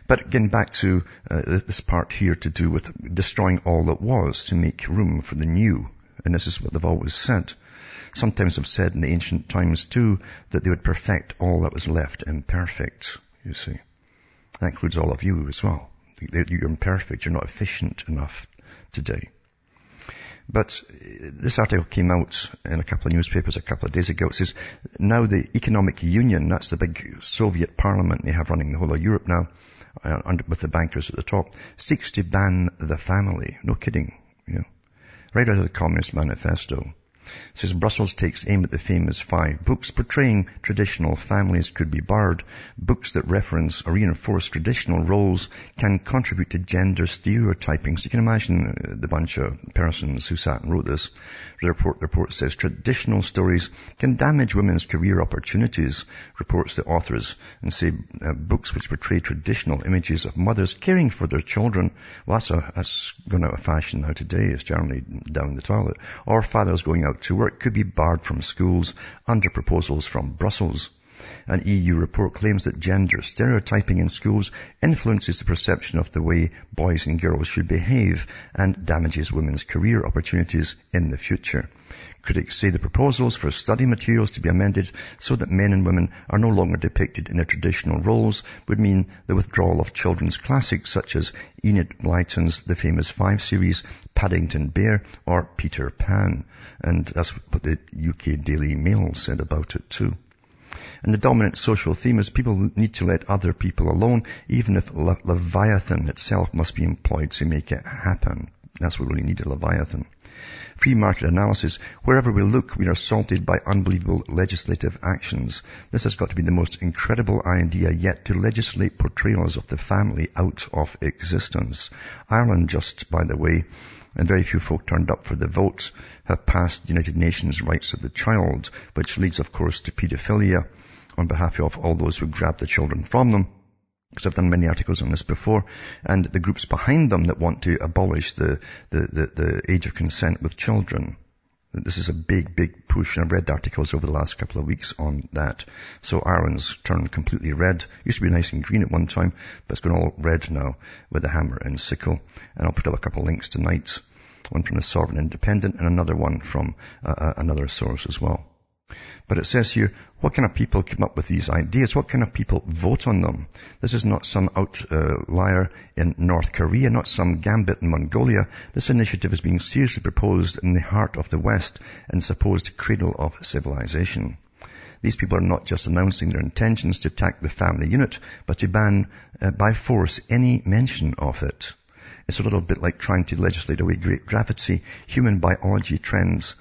But again, back to this part here to do with destroying all that was to make room for the new. And this is what they've always said. Sometimes they've said in the ancient times too that they would perfect all that was left imperfect, you see. That includes all of you as well. You're imperfect. You're not efficient enough today. But this article came out in a couple of newspapers a couple of days ago. It says, now the Economic Union, that's the big Soviet parliament they have running the whole of Europe now, with the bankers at the top, seeks to ban the family. No kidding, you know. Right out of the Communist Manifesto. It says, Brussels takes aim at the famous five. Books portraying traditional families could be barred. Books that reference or reinforce traditional roles can contribute to gender stereotyping. So you can imagine the bunch of persons who sat and wrote this. The report says traditional stories can damage women's career opportunities, reports the authors, and say books which portray traditional images of mothers caring for their children. Well, that's gone out of fashion now today. It's generally down the toilet. Or fathers going out to work could be barred from schools under proposals from Brussels. An EU report claims that gender stereotyping in schools influences the perception of the way boys and girls should behave and damages women's career opportunities in the future. Critics say the proposals for study materials to be amended so that men and women are no longer depicted in their traditional roles would mean the withdrawal of children's classics such as Enid Blyton's The Famous Five series, Paddington Bear, or Peter Pan. And that's what the UK Daily Mail said about it too. And the dominant social theme is people need to let other people alone, even if Leviathan itself must be employed to make it happen. That's what we really need, a Leviathan. Free market analysis. Wherever we look, we are assaulted by unbelievable legislative actions. This has got to be the most incredible idea yet, to legislate portrayals of the family out of existence. Ireland, just by the way, and very few folk turned up for the vote, have passed the United Nations Rights of the Child, which leads, of course, to paedophilia on behalf of all those who grab the children from them. Because I've done many articles on this before, and the groups behind them that want to abolish the age of consent with children. This is a big, big push, and I've read articles over the last couple of weeks on that. So Ireland's turned completely red. Used to be nice and green at one time, but it's gone all red now with a hammer and sickle. And I'll put up a couple of links tonight, one from the Sovereign Independent and another one from another source as well. But it says here, what kind of people come up with these ideas? What kind of people vote on them? This is not some outlier in North Korea, not some gambit in Mongolia. This initiative is being seriously proposed in the heart of the West and supposed cradle of civilization. These people are not just announcing their intentions to attack the family unit, but to ban by force any mention of it. It's a little bit like trying to legislate away great gravity, human biology trends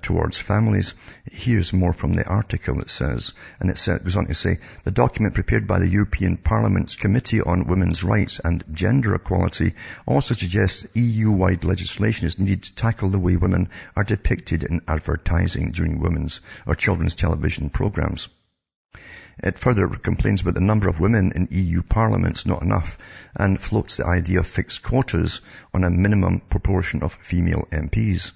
towards families. Here's more from the article, it says, and it goes on to say, the document prepared by the European Parliament's Committee on Women's Rights and Gender Equality also suggests EU-wide legislation is needed to tackle the way women are depicted in advertising during women's or children's television programs. It further complains about the number of women in EU parliaments, not enough, and floats the idea of fixed quotas on a minimum proportion of female MPs.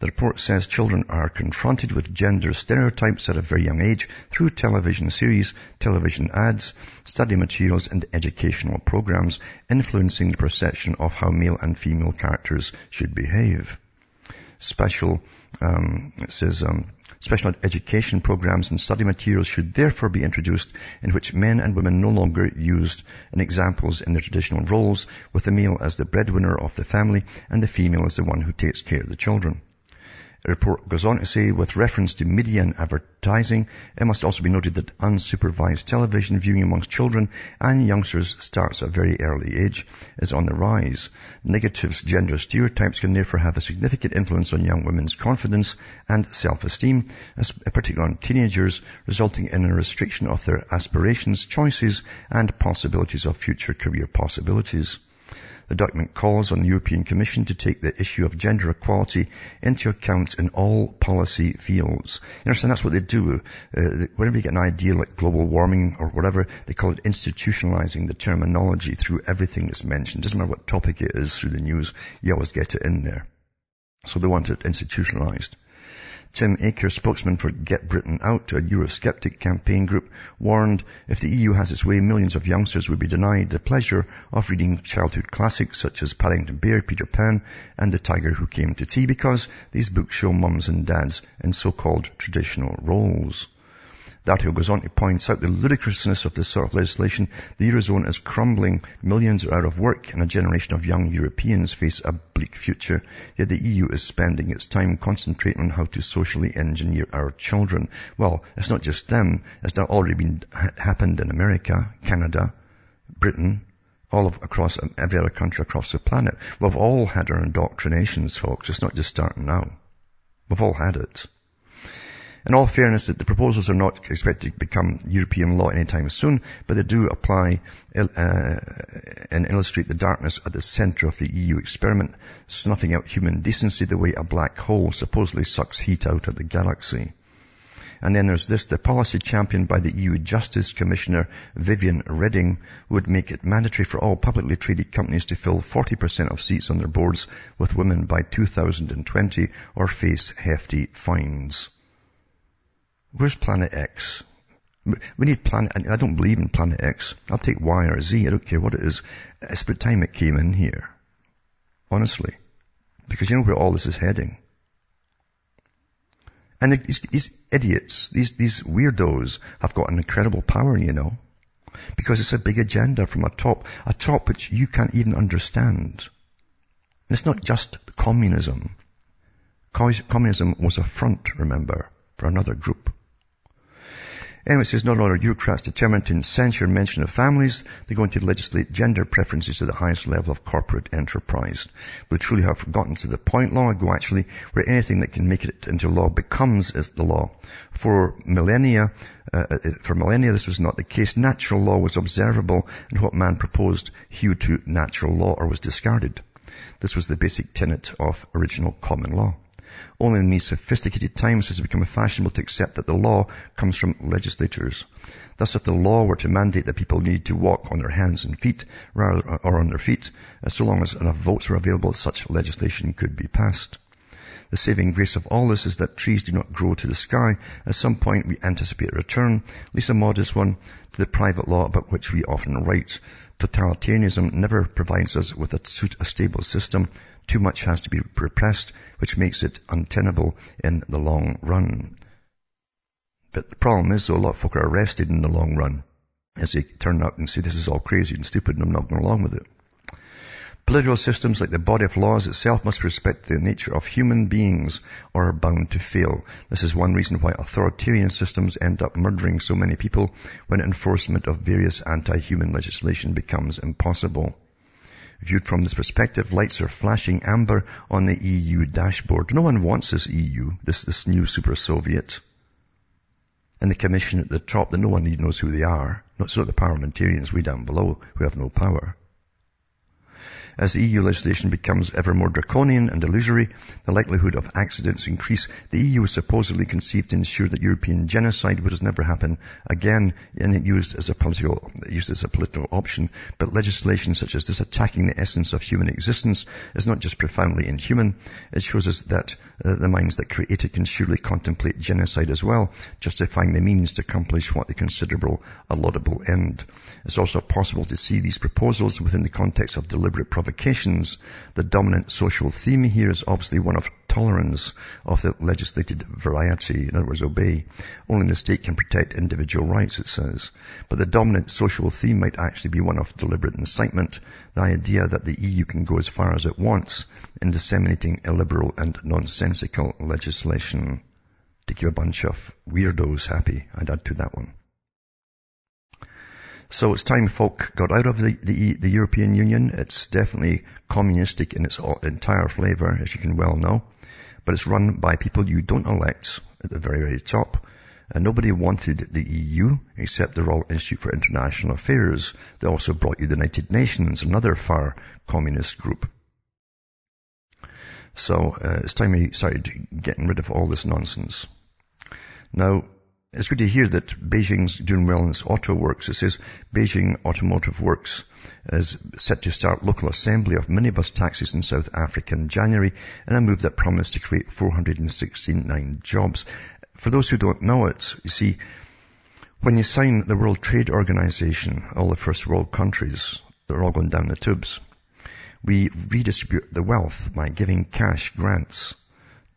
The report says children are confronted with gender stereotypes at a very young age through television series, television ads, study materials and educational programs, influencing the perception of how male and female characters should behave. special, it says, special education programs and study materials should therefore be introduced in which men and women no longer used in examples in their traditional roles, with the male as the breadwinner of the family and the female as the one who takes care of the children. The report goes on to say, with reference to media and advertising, it must also be noted that unsupervised television viewing amongst children and youngsters starts at a very early age, is on the rise. Negative gender stereotypes can therefore have a significant influence on young women's confidence and self-esteem, particularly on teenagers, resulting in a restriction of their aspirations, choices, and possibilities of future career possibilities. The document calls on the European Commission to take the issue of gender equality into account in all policy fields. You understand, that's what they do. Whenever you get an idea like global warming or whatever, they call it institutionalizing the terminology through everything that's mentioned. Doesn't matter what topic it is through the news, you always get it in there. So they want it institutionalized. Tim Aker, spokesman for Get Britain Out, a Eurosceptic campaign group, warned if the EU has its way, millions of youngsters would be denied the pleasure of reading childhood classics such as Paddington Bear, Peter Pan, and The Tiger Who Came to Tea, because these books show mums and dads in so-called traditional roles. The article goes on to point out the ludicrousness of this sort of legislation. The Eurozone is crumbling, millions are out of work, and a generation of young Europeans face a bleak future. Yet the EU is spending its time concentrating on how to socially engineer our children. Well, it's not just them. It's now already been happened in America, Canada, Britain, all of across every other country across the planet. We've all had our indoctrinations, folks. It's not just starting now. We've all had it. In all fairness, the proposals are not expected to become European law anytime soon, but they do apply and illustrate the darkness at the centre of the EU experiment, snuffing out human decency the way a black hole supposedly sucks heat out of the galaxy. And then there's this, the policy championed by the EU Justice Commissioner Viviane Reding would make it mandatory for all publicly traded companies to fill 40% of seats on their boards with women by 2020 or face hefty fines. Where's Planet X? We need Planet, I don't believe in Planet X. I'll take Y or Z, I don't care what it is. It's the time it came in here. Honestly. Because you know where all this is heading. And these idiots, these weirdos have got an incredible power, you know. Because it's a big agenda from a top which you can't even understand. And it's not just communism. Communism was a front, remember, for another group. Anyway, it says not all are bureaucrats determined to censure mention of families. They're going to legislate gender preferences to the highest level of corporate enterprise. We truly have gotten to the point long ago, actually, where anything that can make it into law becomes is the law. For millennia, this was not the case. Natural law was observable, and what man proposed hewed to natural law or was discarded. This was the basic tenet of original common law. Only in these sophisticated times has it become fashionable to accept that the law comes from legislatures. Thus, if the law were to mandate that people need to walk on their hands and feet, or on their feet, so long as enough votes were available, such legislation could be passed. The saving grace of all this is that trees do not grow to the sky. At some point, we anticipate a return, at least a modest one, to the private law about which we often write. Totalitarianism never provides us with a stable system. Too much has to be repressed, which makes it untenable in the long run. But the problem is, though, a lot of folk are arrested in the long run as they turn up and say, this is all crazy and stupid and I'm not going along with it. Political systems, like the body of laws itself, must respect the nature of human beings or are bound to fail. This is one reason why authoritarian systems end up murdering so many people when enforcement of various anti-human legislation becomes impossible. Viewed from this perspective, lights are flashing amber on the EU dashboard. No one wants this EU, this new super-Soviet. And the commission at the top, that no one even knows who they are. It's not the parliamentarians way down below who have no power. As EU legislation becomes ever more draconian and illusory, the likelihood of accidents increase. The EU was supposedly conceived to ensure that European genocide would never happen again, and it used as a political option. But legislation such as this, attacking the essence of human existence, is not just profoundly inhuman. It shows us that the minds that create it can surely contemplate genocide as well, justifying the means to accomplish what they consider a laudable end. It's also possible to see these proposals within the context of deliberate provocations. The dominant social theme here is obviously one of tolerance of the legislated variety, in other words, obey. Only the state can protect individual rights, it says. But the dominant social theme might actually be one of deliberate incitement, the idea that the EU can go as far as it wants in disseminating illiberal and nonsensical legislation to keep a bunch of weirdos happy. I'd add to that one. So it's time folk got out of the European Union. It's definitely communistic in its entire flavour, as you can well know. But it's run by people you don't elect at the very, very top. And nobody wanted the EU except the Royal Institute for International Affairs. They also brought you the United Nations, another far communist group. So it's time we started getting rid of all this nonsense. Now, it's good to hear that Beijing's doing well in its auto works. It says Beijing Automotive Works is set to start local assembly of minibus taxis in South Africa in January, in a move that promised to create 469 jobs. For those who don't know it, you see, when you sign the World Trade Organization, all the first world countries, they're all going down the tubes. We redistribute the wealth by giving cash grants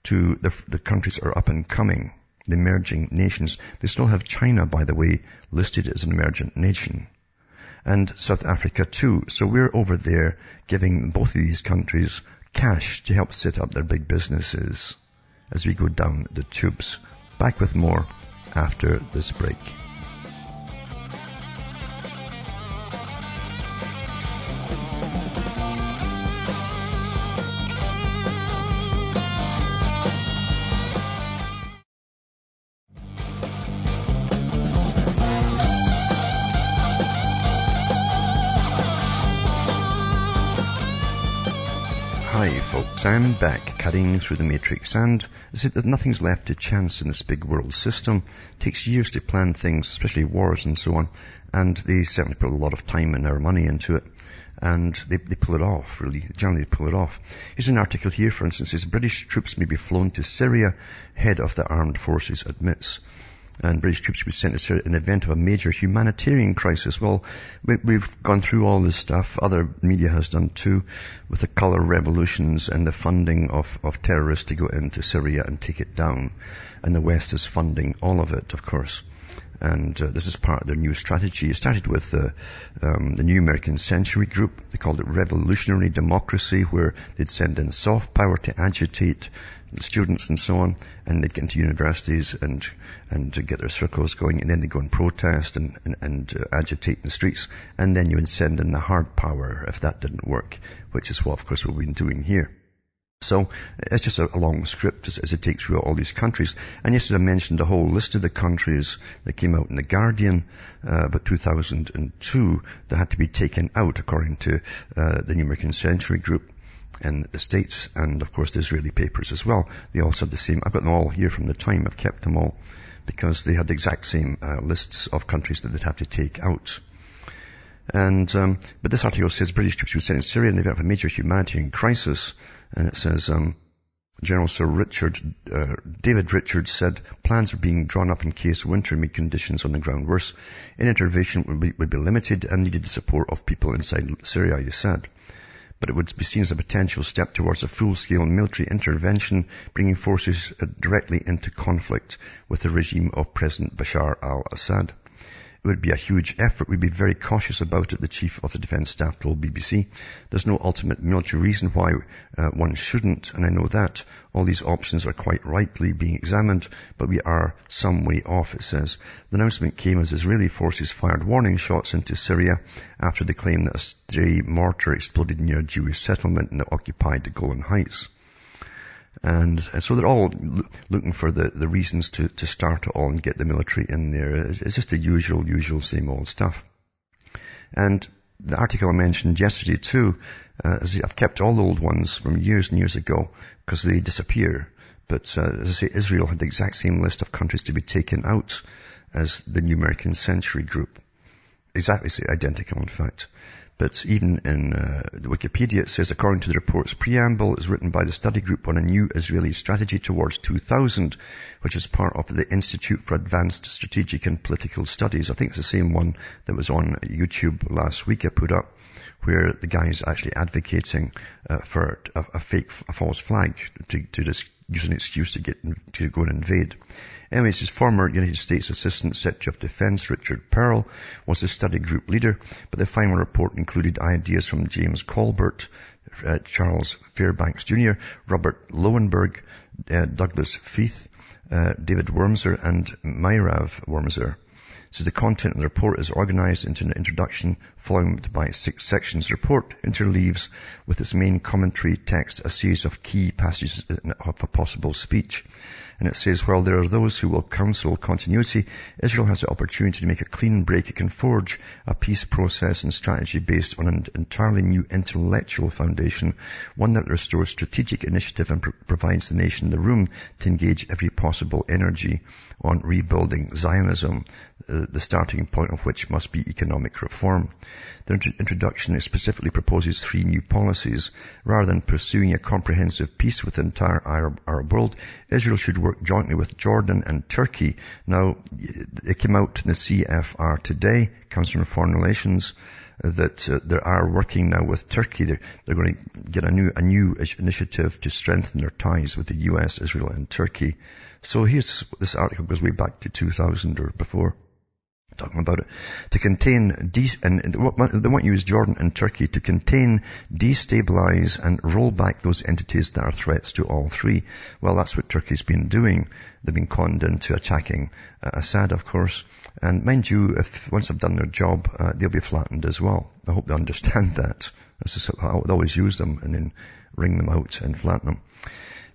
to the countries that are up and coming, the emerging nations. They still have China, by the way, listed as an emergent nation. And South Africa too. So we're over there giving both of these countries cash to help set up their big businesses as we go down the tubes. Back with more after this break. I'm back, cutting through the matrix, and it's that nothing's left to chance in this big world system. It takes years to plan things, especially wars and so on, and they certainly put a lot of time and our money into it, and they pull it off, really. Generally, they pull it off. Here's an article here, for instance. It says British troops may be flown to Syria, head of the armed forces admits. And British troops should be sent to Syria in the event of a major humanitarian crisis. Well, we've gone through all this stuff. Other media has done too, with the colour revolutions and the funding of terrorists to go into Syria and take it down. And the West is funding all of it, of course. And this is part of their new strategy. It started with the New American Century group. They called it revolutionary democracy, where they'd send in soft power to agitate the students and so on, and they'd get into universities and to get their circles going, and then they'd go and protest and agitate in the streets, and then you would send in the hard power if that didn't work, which is what, of course, we've been doing here. So it's just a long script as it takes through all these countries. And yesterday I mentioned a whole list of the countries that came out in The Guardian about 2002 that had to be taken out, according to the New American Century group, and the States, and of course the Israeli papers as well. They all said the same. I've got them all here from the Time. I've kept them all because they had the exact same lists of countries that they'd have to take out. And but this article says British troops were sent in Syria in the event of a major humanitarian crisis. And it says, General Sir David Richards said plans were being drawn up in case winter made conditions on the ground worse. Intervention would be limited and needed the support of people inside Syria, you said. But it would be seen as a potential step towards a full-scale military intervention, bringing forces directly into conflict with the regime of President Bashar al-Assad. It would be a huge effort. We'd be very cautious about it, the Chief of the Defence Staff told BBC. There's no ultimate military reason why one shouldn't, and I know that. All these options are quite rightly being examined, but we are some way off, it says. The announcement came as Israeli forces fired warning shots into Syria after the claim that a stray mortar exploded near a Jewish settlement and that occupied the Golan Heights. And so they're all looking for the reasons to start it all and get the military in there. It's just the usual same old stuff. And the article I mentioned yesterday too, I've kept all the old ones from years and years ago because they disappear. But as I say, Israel had the exact same list of countries to be taken out as the New American Century group. Exactly identical, in fact. But even in the Wikipedia, it says, according to the report's preamble, is written by the study group on a new Israeli strategy towards 2000, which is part of the Institute for Advanced Strategic and Political Studies. I think it's the same one that was on YouTube last week I put up, where the guy is actually advocating for a false flag to just use an excuse to go and invade. Anyways, his former United States Assistant Secretary of Defense, Richard Perle, was the study group leader, but the final report included ideas from James Colbert, Charles Fairbanks Jr., Robert Lowenberg, Douglas Feith, David Wormser, and Myrav Wormser. So the content of the report is organized into an introduction followed by 6 sections. The report interleaves with its main commentary text a series of key passages of a possible speech. And it says, while there are those who will counsel continuity, Israel has the opportunity to make a clean break. It can forge a peace process and strategy based on an entirely new intellectual foundation, one that restores strategic initiative and provides the nation the room to engage every possible energy on rebuilding Zionism, the starting point of which must be economic reform. The introduction specifically proposes 3 new policies. Rather than pursuing a comprehensive peace with the entire Arab world, Israel should work jointly with Jordan and Turkey. Now, it came out in the CFR today, Council on Foreign Relations, that they are working now with Turkey. They're going to get a new initiative to strengthen their ties with the US, Israel, and Turkey. So here's, this article goes way back to 2000 or before, talking about it. To contain, and what they want to use Jordan and Turkey to contain, destabilize, and roll back those entities that are threats to all 3. Well, that's what Turkey's been doing. They've been conned into attacking Assad, of course. And mind you, if once they've done their job, they'll be flattened as well. I hope they understand that. This is how they always use them and then wring them out and flatten them.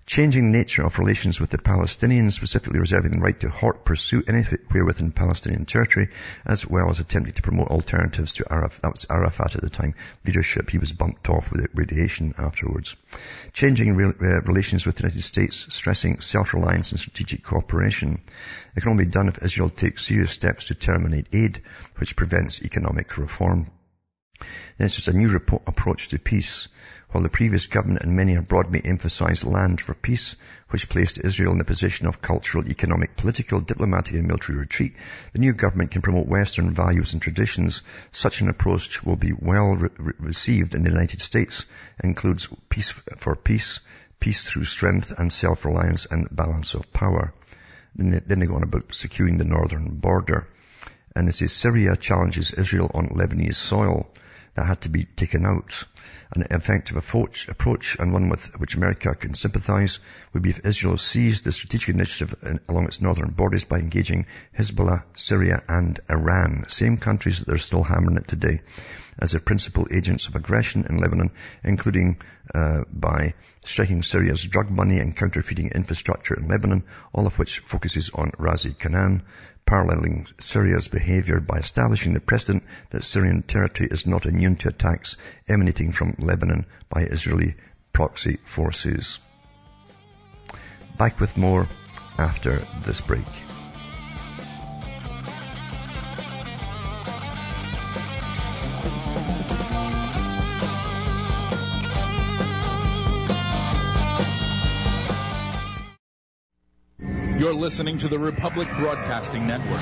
Changing nature of relations with the Palestinians, specifically reserving the right to hot pursue anywhere within Palestinian territory, as well as attempting to promote alternatives to Arafat. That was Arafat at the time. Leadership, he was bumped off with radiation afterwards. Changing relations with the United States, stressing self-reliance and strategic cooperation. It can only be done if Israel takes serious steps to terminate aid, which prevents economic reform. Then it's just a new approach to peace. While the previous government and many abroad may emphasize land for peace, which placed Israel in the position of cultural, economic, political, diplomatic and military retreat, the new government can promote Western values and traditions. Such an approach will be well received in the United States. It includes peace for peace, peace through strength and self-reliance and balance of power. Then they go on about securing the northern border. And it says Syria challenges Israel on Lebanese soil. That had to be taken out. An effective approach, and one with which America can sympathize, would be if Israel seized the strategic initiative along its northern borders by engaging Hezbollah, Syria, and Iran, same countries that they're still hammering at today, as the principal agents of aggression in Lebanon, including by striking Syria's drug money and counterfeiting infrastructure in Lebanon, all of which focuses on Razi Kanan, paralleling Syria's behavior by establishing the precedent that Syrian territory is not immune to attacks emanating from Lebanon by Israeli proxy forces. Back with more after this break. You're listening to the Republic Broadcasting Network,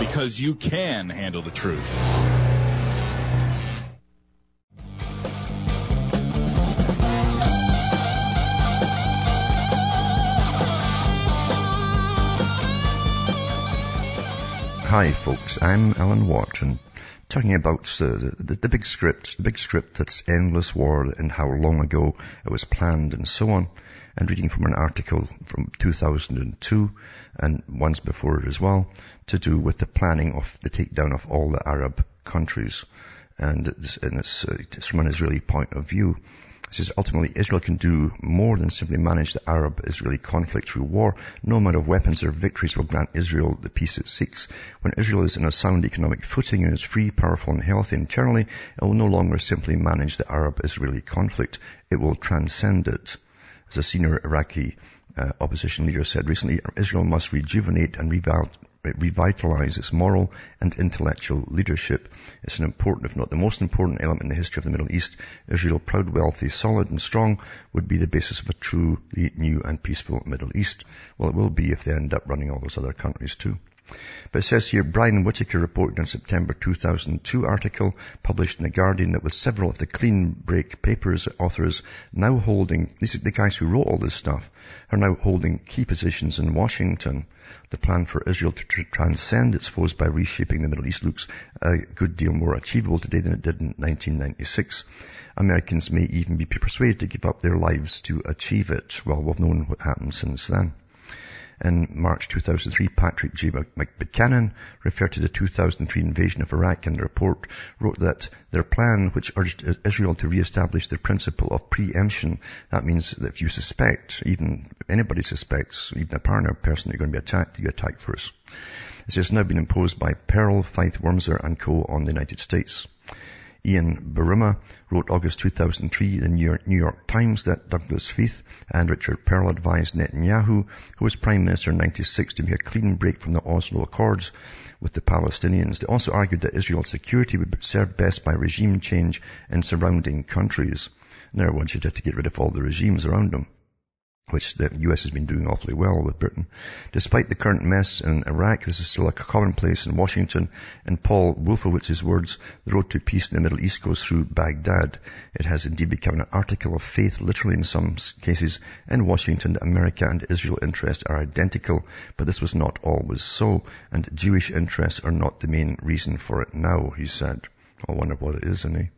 because you can handle the truth. Hi folks, I'm Alan Watt, and talking about the big script, that's endless war and how long ago it was planned and so on. And reading from an article from 2002 and once before as well, to do with the planning of the takedown of all the Arab countries. And it's from an Israeli point of view. It says, ultimately, Israel can do more than simply manage the Arab-Israeli conflict through war. No amount of weapons or victories will grant Israel the peace it seeks. When Israel is in a sound economic footing and is free, powerful and healthy internally, it will no longer simply manage the Arab-Israeli conflict. It will transcend it. As a senior Iraqi opposition leader said recently, Israel must rejuvenate and revitalize its moral and intellectual leadership. It's an important, if not the most important, element in the history of the Middle East. Israel, proud, wealthy, solid and strong, would be the basis of a truly new and peaceful Middle East. Well, it will be if they end up running all those other countries too. But it says here, Brian Whitaker reported in a September 2002 article published in The Guardian that with several of the clean break papers authors now holding, these are the guys who wrote all this stuff, are now holding key positions in Washington. The plan for Israel to transcend its foes by reshaping the Middle East looks a good deal more achievable today than it did in 1996. Americans may even be persuaded to give up their lives to achieve it. Well, we've known what happened since then. In March 2003, Patrick J. McBuchanan referred to the 2003 invasion of Iraq in the report, wrote that their plan, which urged Israel to re-establish the principle of preemption, that means that if you suspect, even anybody suspects, even a paranoid person, you're going to be attacked, you attack first. It's just now been imposed by Perle, Feith, Wormser and co. on the United States. Ian Baruma wrote August 2003 in the New York Times that Douglas Feith and Richard Perle advised Netanyahu, who was Prime Minister in 1996, to make a clean break from the Oslo Accords with the Palestinians. They also argued that Israel's security would be served best by regime change in surrounding countries. In other words, you'd have to get rid of all the regimes around them, which the US has been doing awfully well with Britain. Despite the current mess in Iraq, this is still a commonplace in Washington. In Paul Wolfowitz's words, the road to peace in the Middle East goes through Baghdad. It has indeed become an article of faith, literally in some cases, in Washington, that America and Israel interests are identical, but this was not always so, and Jewish interests are not the main reason for it now, he said. I wonder what it is, isn't he?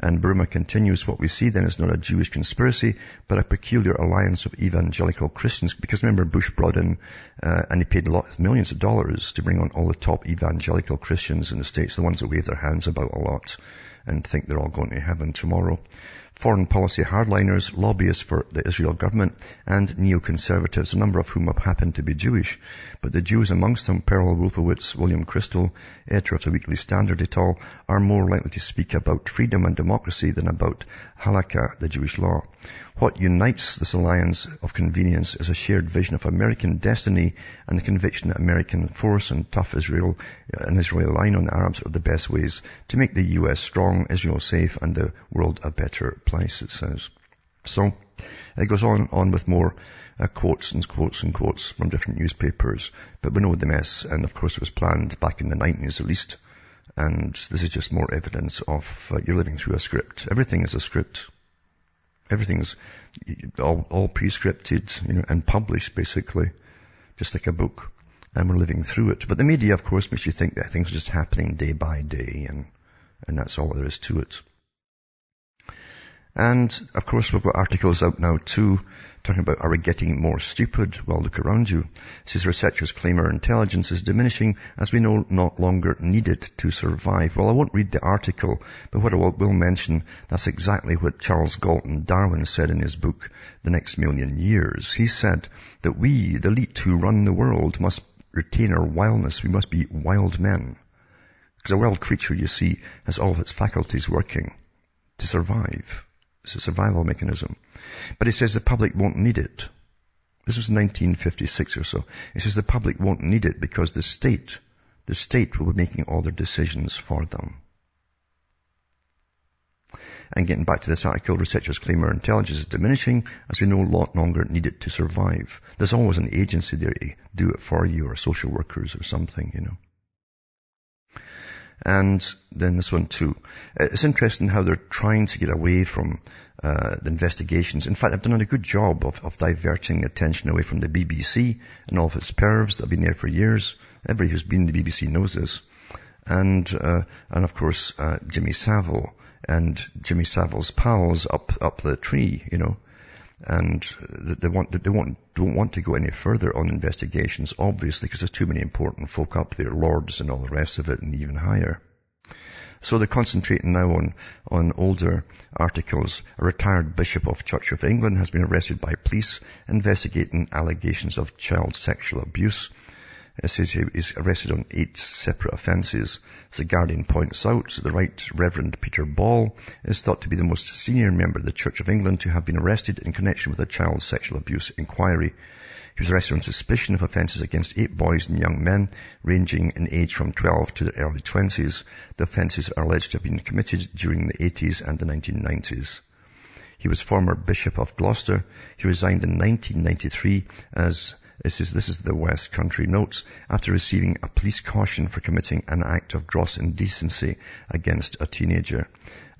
And Burma continues, what we see then is not a Jewish conspiracy, but a peculiar alliance of evangelical Christians. Because remember, Bush brought in, and he paid millions of dollars to bring on all the top evangelical Christians in the States, the ones that wave their hands about a lot and think they're all going to heaven tomorrow. Foreign policy hardliners, lobbyists for the Israel government, and neoconservatives, a number of whom have happened to be Jewish. But the Jews amongst them, Perle, Wolfowitz, William Kristol, editor of the Weekly Standard et al., are more likely to speak about freedom and democracy than about halakha, the Jewish law. What unites this alliance of convenience is a shared vision of American destiny and the conviction that American force and tough Israel and Israeli line on the Arabs are the best ways to make the U.S. strong, Israel safe, and the world a better place, it says. So it goes on with more quotes and quotes and quotes from different newspapers. But we know the mess, and of course it was planned back in the 90s at least. And this is just more evidence of you're living through a script. Everything is a script. Everything's all pre-scripted, and published basically, just like a book. And we're living through it. But the media, of course, makes you think that things are just happening day by day, and that's all there is to it. And, of course, we've got articles out now, too, talking about, are we getting more stupid? Well, look around you. It says researchers claim our intelligence is diminishing as we know not longer needed to survive. Well, I won't read the article, but what I will mention, that's exactly what Charles Galton Darwin said in his book, The Next Million Years. He said that we, the elite who run the world, must retain our wildness. We must be wild men. Because a wild creature, you see, has all of its faculties working to survive. It's a survival mechanism. But it says the public won't need it. This was 1956 or so. It says the public won't need it because the state will be making all their decisions for them. And getting back to this article, researchers claim our intelligence is diminishing as we no longer need it to survive. There's always an agency there to do it for you, or social workers or something, And then this one too. It's interesting how they're trying to get away from the investigations. In fact, they've done a good job of diverting attention away from the BBC and all of its pervs that have been there for years. Everybody who's been in the BBC knows this. And of course, Jimmy Savile and Jimmy Savile's pals up the tree, And they don't want to go any further on investigations, obviously, because there's too many important folk up there, lords and all the rest of it, and even higher. So they're concentrating now on older articles. A retired bishop of Church of England has been arrested by police investigating allegations of child sexual abuse. It says he is arrested on 8 separate offences. As the Guardian points out, the Right Reverend Peter Ball is thought to be the most senior member of the Church of England to have been arrested in connection with a child sexual abuse inquiry. He was arrested on suspicion of offences against 8 boys and young men, ranging in age from 12 to their early 20s. The offences are alleged to have been committed during the 80s and the 1990s. He was former Bishop of Gloucester. He resigned in 1993 as This is the West Country Notes. After receiving a police caution for committing an act of gross indecency against a teenager.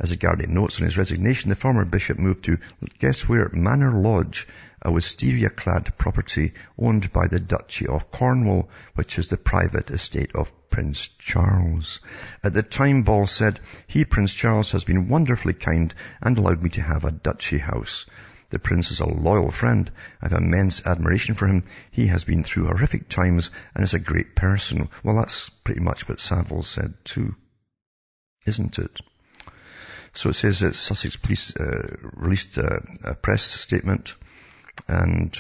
As the Guardian notes, on his resignation, the former bishop moved to, guess where, Manor Lodge, a wisteria-clad property owned by the Duchy of Cornwall, which is the private estate of Prince Charles. At the time, Ball said, he, Prince Charles, has been wonderfully kind and allowed me to have a duchy house. The prince is a loyal friend. I have immense admiration for him. He has been through horrific times and is a great person. Well, that's pretty much what Savile said too, isn't it? So it says that Sussex Police released a press statement and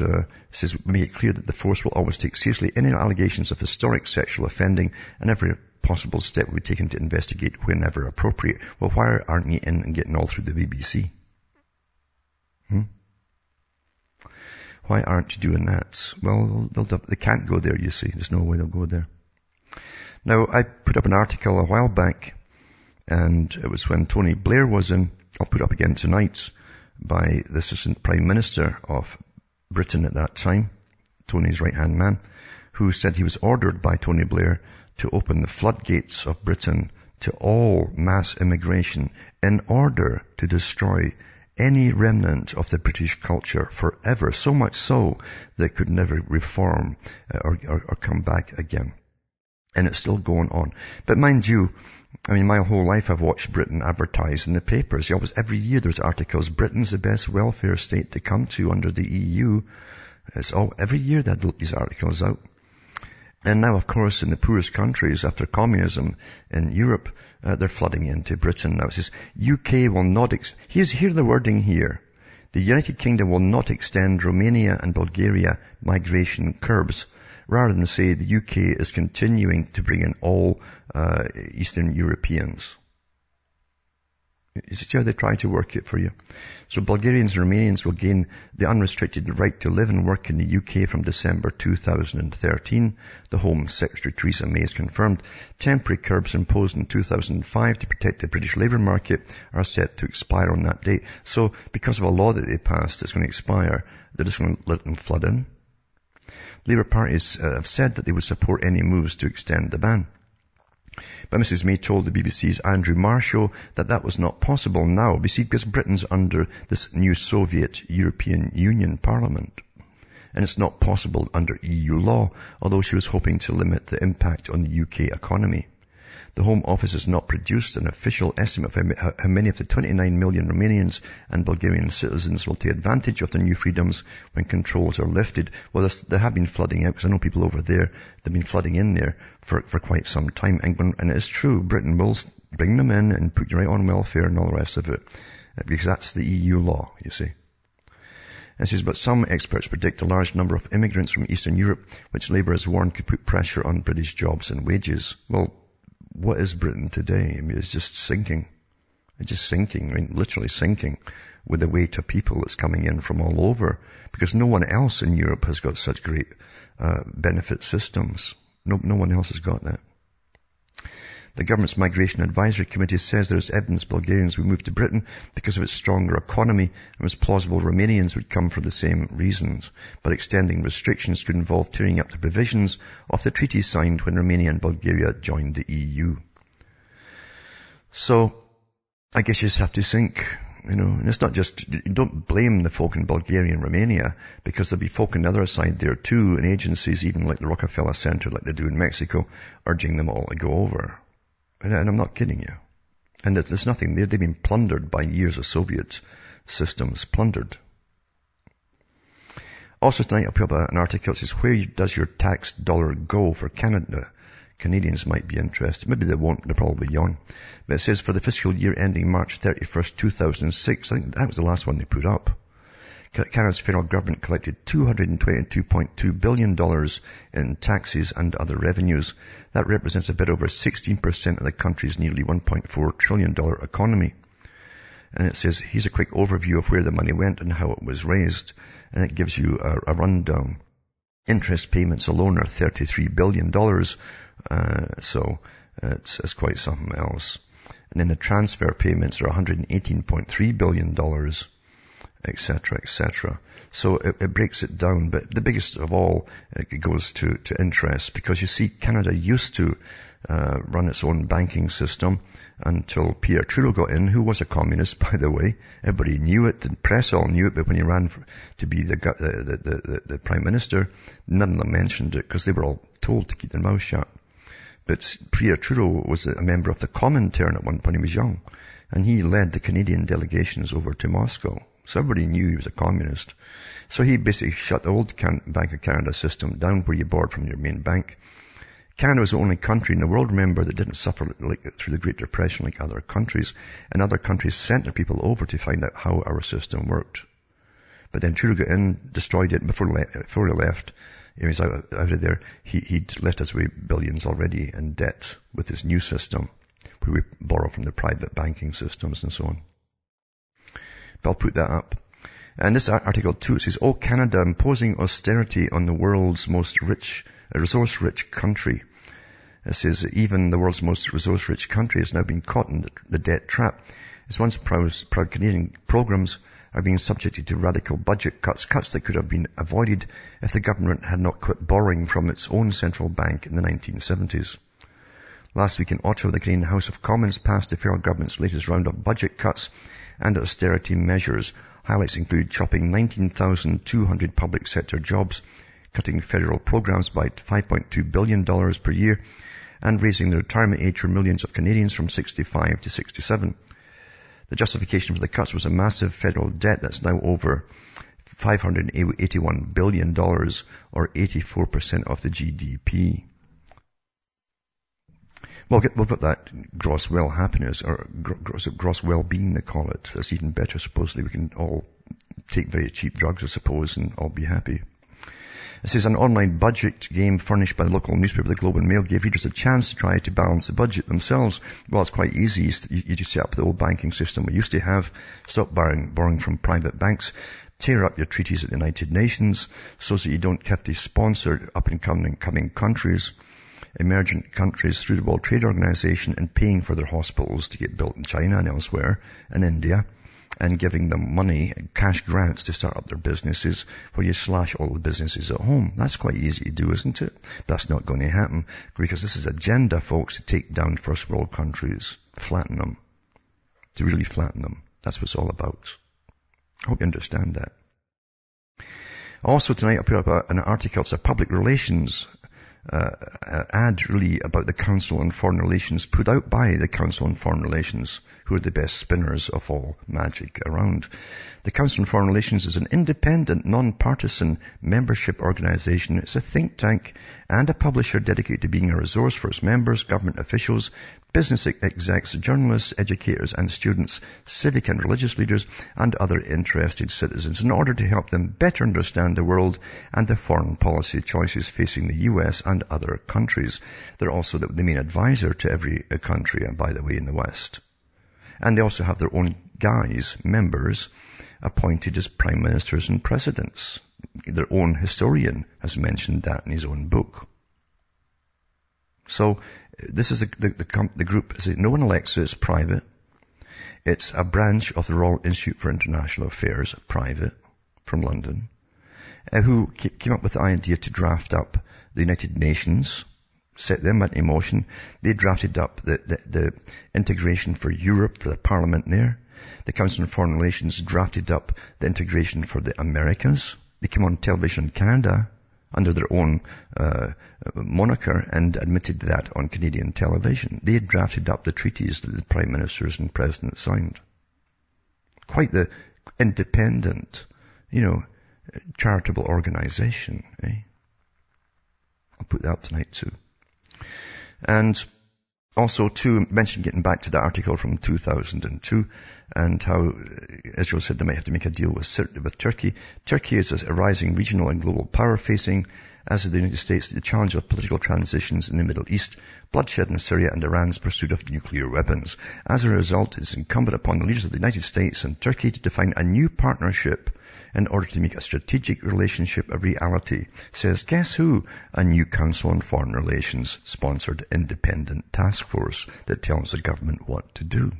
says, we make it clear that the force will always take seriously any allegations of historic sexual offending, and every possible step will be taken to investigate whenever appropriate. Well, why aren't you in and getting all through the BBC? Why aren't you doing that? Well, they can't go there, you see. There's no way they'll go there. Now, I put up an article a while back, and it was when Tony Blair was in. I'll put it up again tonight, by the Assistant Prime Minister of Britain at that time, Tony's right-hand man, who said he was ordered by Tony Blair to open the floodgates of Britain to all mass immigration in order to destroy any remnant of the British culture forever, so much so they could never reform or come back again. And it's still going on. But mind you, I mean, my whole life I've watched Britain advertised in the papers. Every year there's articles, Britain's the best welfare state to come to under the EU. Every year they had these articles out. And now, of course, in the poorest countries after communism in Europe, they're flooding into Britain now. It says, UK will not here's the wording here. The United Kingdom will not extend Romania and Bulgaria migration curbs, rather than say the UK is continuing to bring in all Eastern Europeans. You see how they try to work it for you? So Bulgarians and Romanians will gain the unrestricted right to live and work in the UK from December 2013. The Home Secretary Theresa May has confirmed temporary curbs imposed in 2005 to protect the British labour market are set to expire on that date. So because of a law that they passed that's going to expire, they're just going to let them flood in. Labour parties have said that they would support any moves to extend the ban. But Mrs May told the BBC's Andrew Marshall that was not possible now, because Britain's under this new Soviet European Union Parliament. And it's not possible under EU law, although she was hoping to limit the impact on the UK economy. The Home Office has not produced an official estimate of how many of the 29 million Romanians and Bulgarian citizens will take advantage of the new freedoms when controls are lifted. Well, they have been flooding out, because I know people over there, they've been flooding in there for quite some time. And it is true, Britain will bring them in and put you right on welfare and all the rest of it, because that's the EU law, you see. It says, but some experts predict a large number of immigrants from Eastern Europe, which Labour has warned could put pressure on British jobs and wages. Well, what is Britain today? I mean, it's just sinking. It's just sinking, I mean, literally sinking, with the weight of people that's coming in from all over, because no one else in Europe has got such great benefit systems. No one else has got that. The government's Migration Advisory Committee says there is evidence Bulgarians would move to Britain because of its stronger economy, and it was plausible Romanians would come for the same reasons. But extending restrictions could involve tearing up the provisions of the treaty signed when Romania and Bulgaria joined the EU. So, I guess you just have to think, and it's not just, don't blame the folk in Bulgaria and Romania, because there'll be folk on the other side there too, and agencies even like the Rockefeller Center, like they do in Mexico, urging them all to go over. And I'm not kidding you. And there's nothing there. They've been plundered by years of Soviet systems. Plundered. Also tonight I'll put up an article that says, where does your tax dollar go for Canada? Canadians might be interested. Maybe they won't. They'll probably yawn. But it says, for the fiscal year ending March 31st, 2006. I think that was the last one they put up. Canada's federal government collected $222.2 billion in taxes and other revenues. That represents a bit over 16% of the country's nearly $1.4 trillion economy. And it says, here's a quick overview of where the money went and how it was raised. And it gives you a rundown. Interest payments alone are $33 billion. So it's quite something else. And then the transfer payments are $118.3 billion. etc., etc. So it breaks it down. But the biggest of all, it goes to interest, because you see, Canada used to run its own banking system until Pierre Trudeau got in, who was a communist, by the way. Everybody knew it. The press all knew it, but when he ran to be the Prime Minister, none of them mentioned it, because they were all told to keep their mouth shut. But Pierre Trudeau was a member of the Comintern at one point. He was young. And he led the Canadian delegations over to Moscow. So everybody knew he was a communist. So he basically shut the old Bank of Canada system down, where you borrowed from your main bank. Canada was the only country in the world, remember, that didn't suffer through the Great Depression like other countries. And other countries sent their people over to find out how our system worked. But then Trudeau got in, destroyed it before he left. He was out of there. He'd left us with billions already in debt with his new system, where we borrow from the private banking systems and so on. But I'll put that up. And this article too, it says, "Oh, Canada imposing austerity on the world's most resource-rich country." It says, "Even the world's most resource-rich country has now been caught in the debt trap. Its once proud Canadian programs are being subjected to radical budget cuts that could have been avoided if the government had not quit borrowing from its own central bank in the 1970s. Last week in Ottawa, the Canadian House of Commons passed the federal government's latest round of budget cuts and austerity measures. Highlights include chopping 19,200 public sector jobs, cutting federal programs by $5.2 billion per year, and raising the retirement age for millions of Canadians from 65 to 67. The justification for the cuts was a massive federal debt that's now over $581 billion, or 84% of the GDP. Well, we've got that gross well happiness, or gross well-being, they call it. That's even better, supposedly. We can all take very cheap drugs, I suppose, and all be happy. It says, an online budget game furnished by the local newspaper, The Globe and Mail, gave readers a chance to try to balance the budget themselves. Well, it's quite easy. You just set up the old banking system we used to have, stop borrowing from private banks, tear up your treaties at the United Nations so that you don't have to sponsor up-and-coming countries, emergent countries through the World Trade Organization, and paying for their hospitals to get built in China and elsewhere, and India, and giving them money, cash grants to start up their businesses, where you slash all the businesses at home. That's quite easy to do, isn't it? But that's not going to happen, because this is agenda, folks, to take down first world countries, flatten them, to really flatten them. That's what it's all about. I hope you understand that. Also tonight I put up an article, it's a public relations ad really about the Council on Foreign Relations, put out by the Council on Foreign Relations, who are the best spinners of all magic around. The Council on Foreign Relations is an independent, non-partisan membership organization. It's a think tank and a publisher dedicated to being a resource for its members, government officials, business execs, journalists, educators and students, civic and religious leaders, and other interested citizens, in order to help them better understand the world and the foreign policy choices facing the US and other countries. They're also the main advisor to every country, and by the way, in the West. And they also have their own guys, members, appointed as prime ministers and presidents. Their own historian has mentioned that in his own book. So this is the group. No one elects it. It's private. It's a branch of the Royal Institute for International Affairs, private, from London, who came up with the idea to draft up the United Nations, set them in motion. They drafted up the integration for Europe, for the Parliament there. The Council on Foreign Relations drafted up the integration for the Americas. They came on television in Canada under their own moniker and admitted that on Canadian television. They drafted up the treaties that the Prime Ministers and Presidents signed. Quite the independent, charitable organization, eh? I'll put that up tonight too. And also to mention, getting back to the article from 2002, and how Israel said they might have to make a deal with Turkey. Turkey is a rising regional and global power, facing, as in the United States, the challenge of political transitions in the Middle East, bloodshed in Syria, and Iran's pursuit of nuclear weapons. As a result, it's incumbent upon the leaders of the United States and Turkey to define a new partnership in order to make a strategic relationship a reality, says, guess who? A new Council on Foreign Relations sponsored independent task force that tells the government what to do.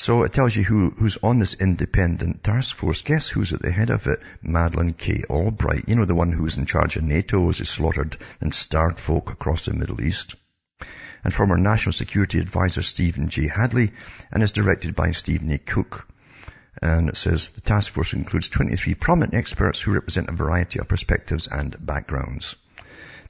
So it tells you who's on this independent task force. Guess who's at the head of it? Madeleine K. Albright. You know, the one who was in charge of NATO as he slaughtered and starved folk across the Middle East. And former National Security Advisor Stephen J. Hadley, and is directed by Stephen A. Cook. And it says, the task force includes 23 prominent experts who represent a variety of perspectives and backgrounds.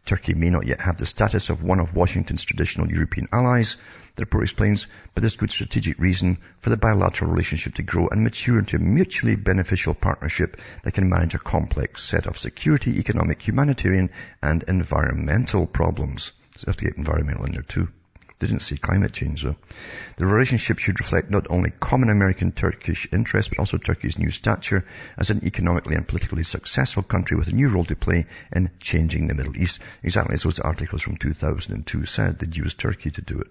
Turkey may not yet have the status of one of Washington's traditional European allies, the report explains, but there's good strategic reason for the bilateral relationship to grow and mature into a mutually beneficial partnership that can manage a complex set of security, economic, humanitarian, and environmental problems. So they have to get environmental in there too. They didn't say climate change though. The relationship should reflect not only common American-Turkish interests, but also Turkey's new stature as an economically and politically successful country with a new role to play in changing the Middle East, exactly as those articles from 2002 said they'd use Turkey to do it.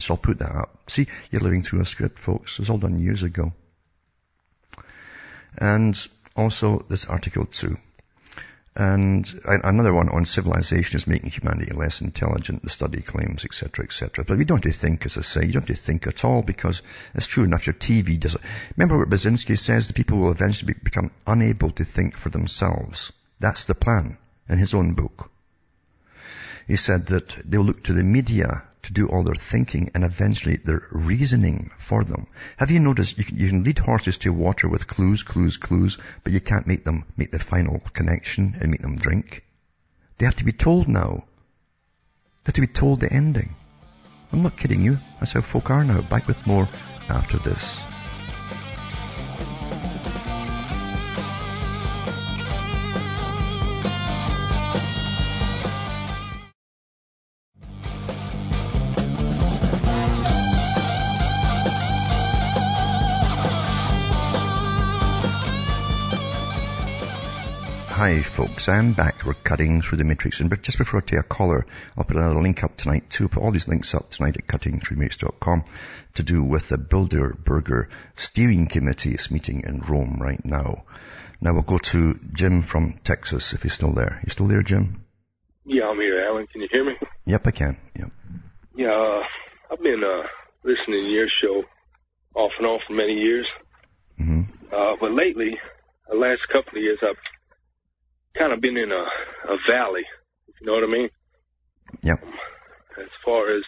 So I'll put that up. See, you're living through a script, folks. It was all done years ago. And also this article too. And another one on civilization is making humanity less intelligent, the study claims, etc., etc. But we don't have to think, as I say. You don't have to think at all, because it's true enough. Your TV does it. Remember what Brzezinski says? The people will eventually become unable to think for themselves. That's the plan in his own book. He said that they'll look to the media to do all their thinking and eventually their reasoning for them. Have you noticed you can lead horses to water with clues, but you can't make them make the final connection and make them drink? They have to be told now. They have to be told the ending. I'm not kidding you. That's how folk are now. Back with more after this. Hi folks, I'm back. We're cutting through the matrix. And just before I take a caller, I'll put another link up tonight too. Put all these links up tonight at cuttingthroughthematrix.com to do with the Bilderberger Steering Committee's meeting in Rome right now. Now we'll go to Jim from Texas, if he's still there. You still there, Jim? Yeah, I'm here, Alan. Can you hear me? Yep, I can. Yep. Yeah, I've been listening to your show off and on for many years. Mm-hmm. But lately, the last couple of years, I've kind of been in a valley, if you know what I mean? Yeah. As far as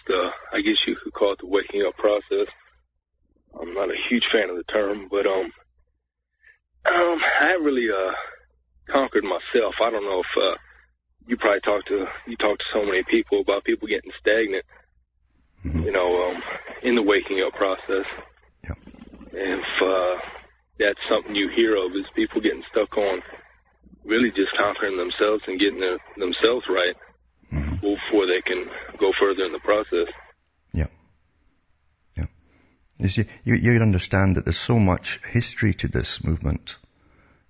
I guess you could call it the waking up process. I'm not a huge fan of the term, but I haven't really conquered myself. I don't know if you probably talk to so many people about people getting stagnant, mm-hmm. you know, in the waking up process. Yeah. And if that's something you hear of, is people getting stuck on really just conquering themselves and getting themselves right mm-hmm. before they can go further in the process. Yeah. Yeah. You see, you understand that there's so much history to this movement.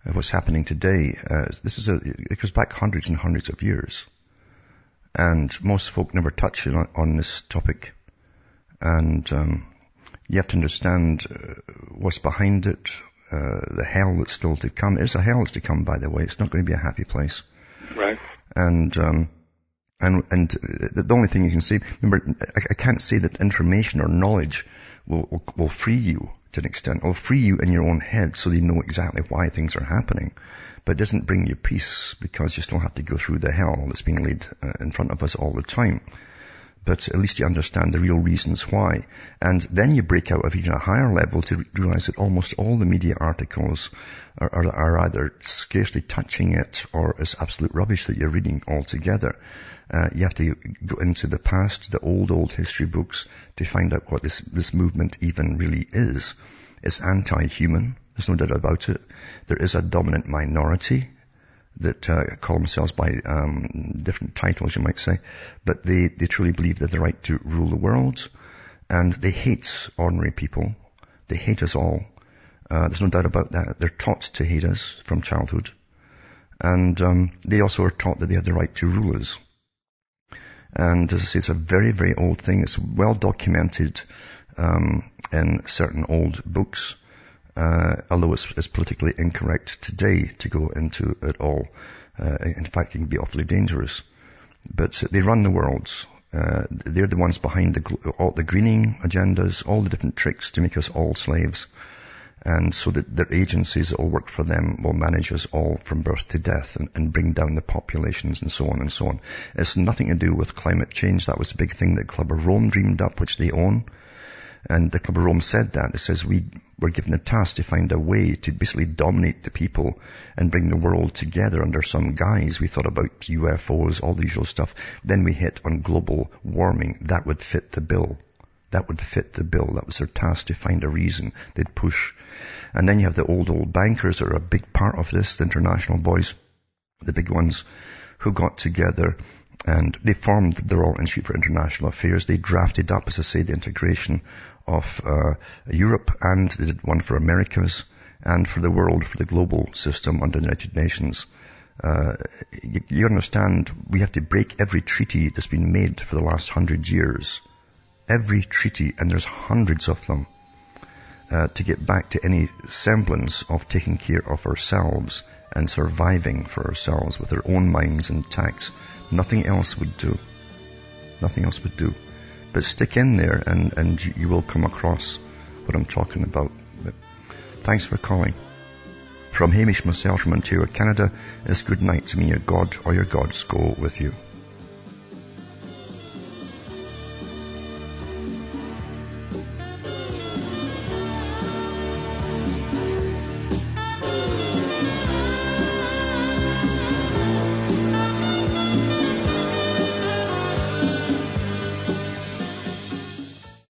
What's happening today, it goes back hundreds and hundreds of years. And most folk never touch on this topic. And you have to understand what's behind it. The hell that's still to come. It's a hell that's to come, by the way. It's not going to be a happy place. Right. And the only thing you can say, remember, I can't say that information or knowledge will free you to an extent. It will free you in your own head so you know exactly why things are happening. But it doesn't bring you peace, because you still have to go through the hell that's being laid in front of us all the time. But at least you understand the real reasons why. And then you break out of even a higher level to realize that almost all the media articles are either scarcely touching it or is absolute rubbish that you're reading altogether. You have to go into the past, the old history books, to find out what this movement even really is. It's anti-human. There's no doubt about it. There is a dominant minority that call themselves by different titles, you might say, but they truly believe they have the right to rule the world, and they hate ordinary people. They hate us all. There's no doubt about that. They're taught to hate us from childhood, and they also are taught that they have the right to rule us. And as I say, it's a very, very old thing. It's well documented in certain old books. Although it's politically incorrect today to go into it all. In fact, it can be awfully dangerous. But they run the world. They're the ones behind all the greening agendas, all the different tricks to make us all slaves. And so that their agencies that will work for them will manage us all from birth to death and bring down the populations and so on and so on. It's nothing to do with climate change. That was a big thing that Club of Rome dreamed up, which they own. And the Club of Rome said that. It says we were given a task to find a way to basically dominate the people and bring the world together under some guise. We thought about UFOs, all the usual stuff. Then we hit on global warming. That would fit the bill. That would fit the bill. That was their task, to find a reason. They'd push. And then you have the old bankers that are a big part of this, the international boys, the big ones, who got together. And they formed the Royal Institute for International Affairs. They drafted up, as I say, the integration of Europe, and they did one for Americas and for the world, for the global system under the United Nations. You understand, we have to break every treaty that's been made for the last 100 years. Every treaty, and there's hundreds of them, to get back to any semblance of taking care of ourselves and surviving for ourselves with our own minds intact. Nothing else would do. Nothing else would do. But stick in there and you will come across what I'm talking about. But thanks for calling. From Hamish, myself, from Ontario, Canada, it's good night to me. Your God or your gods go with you.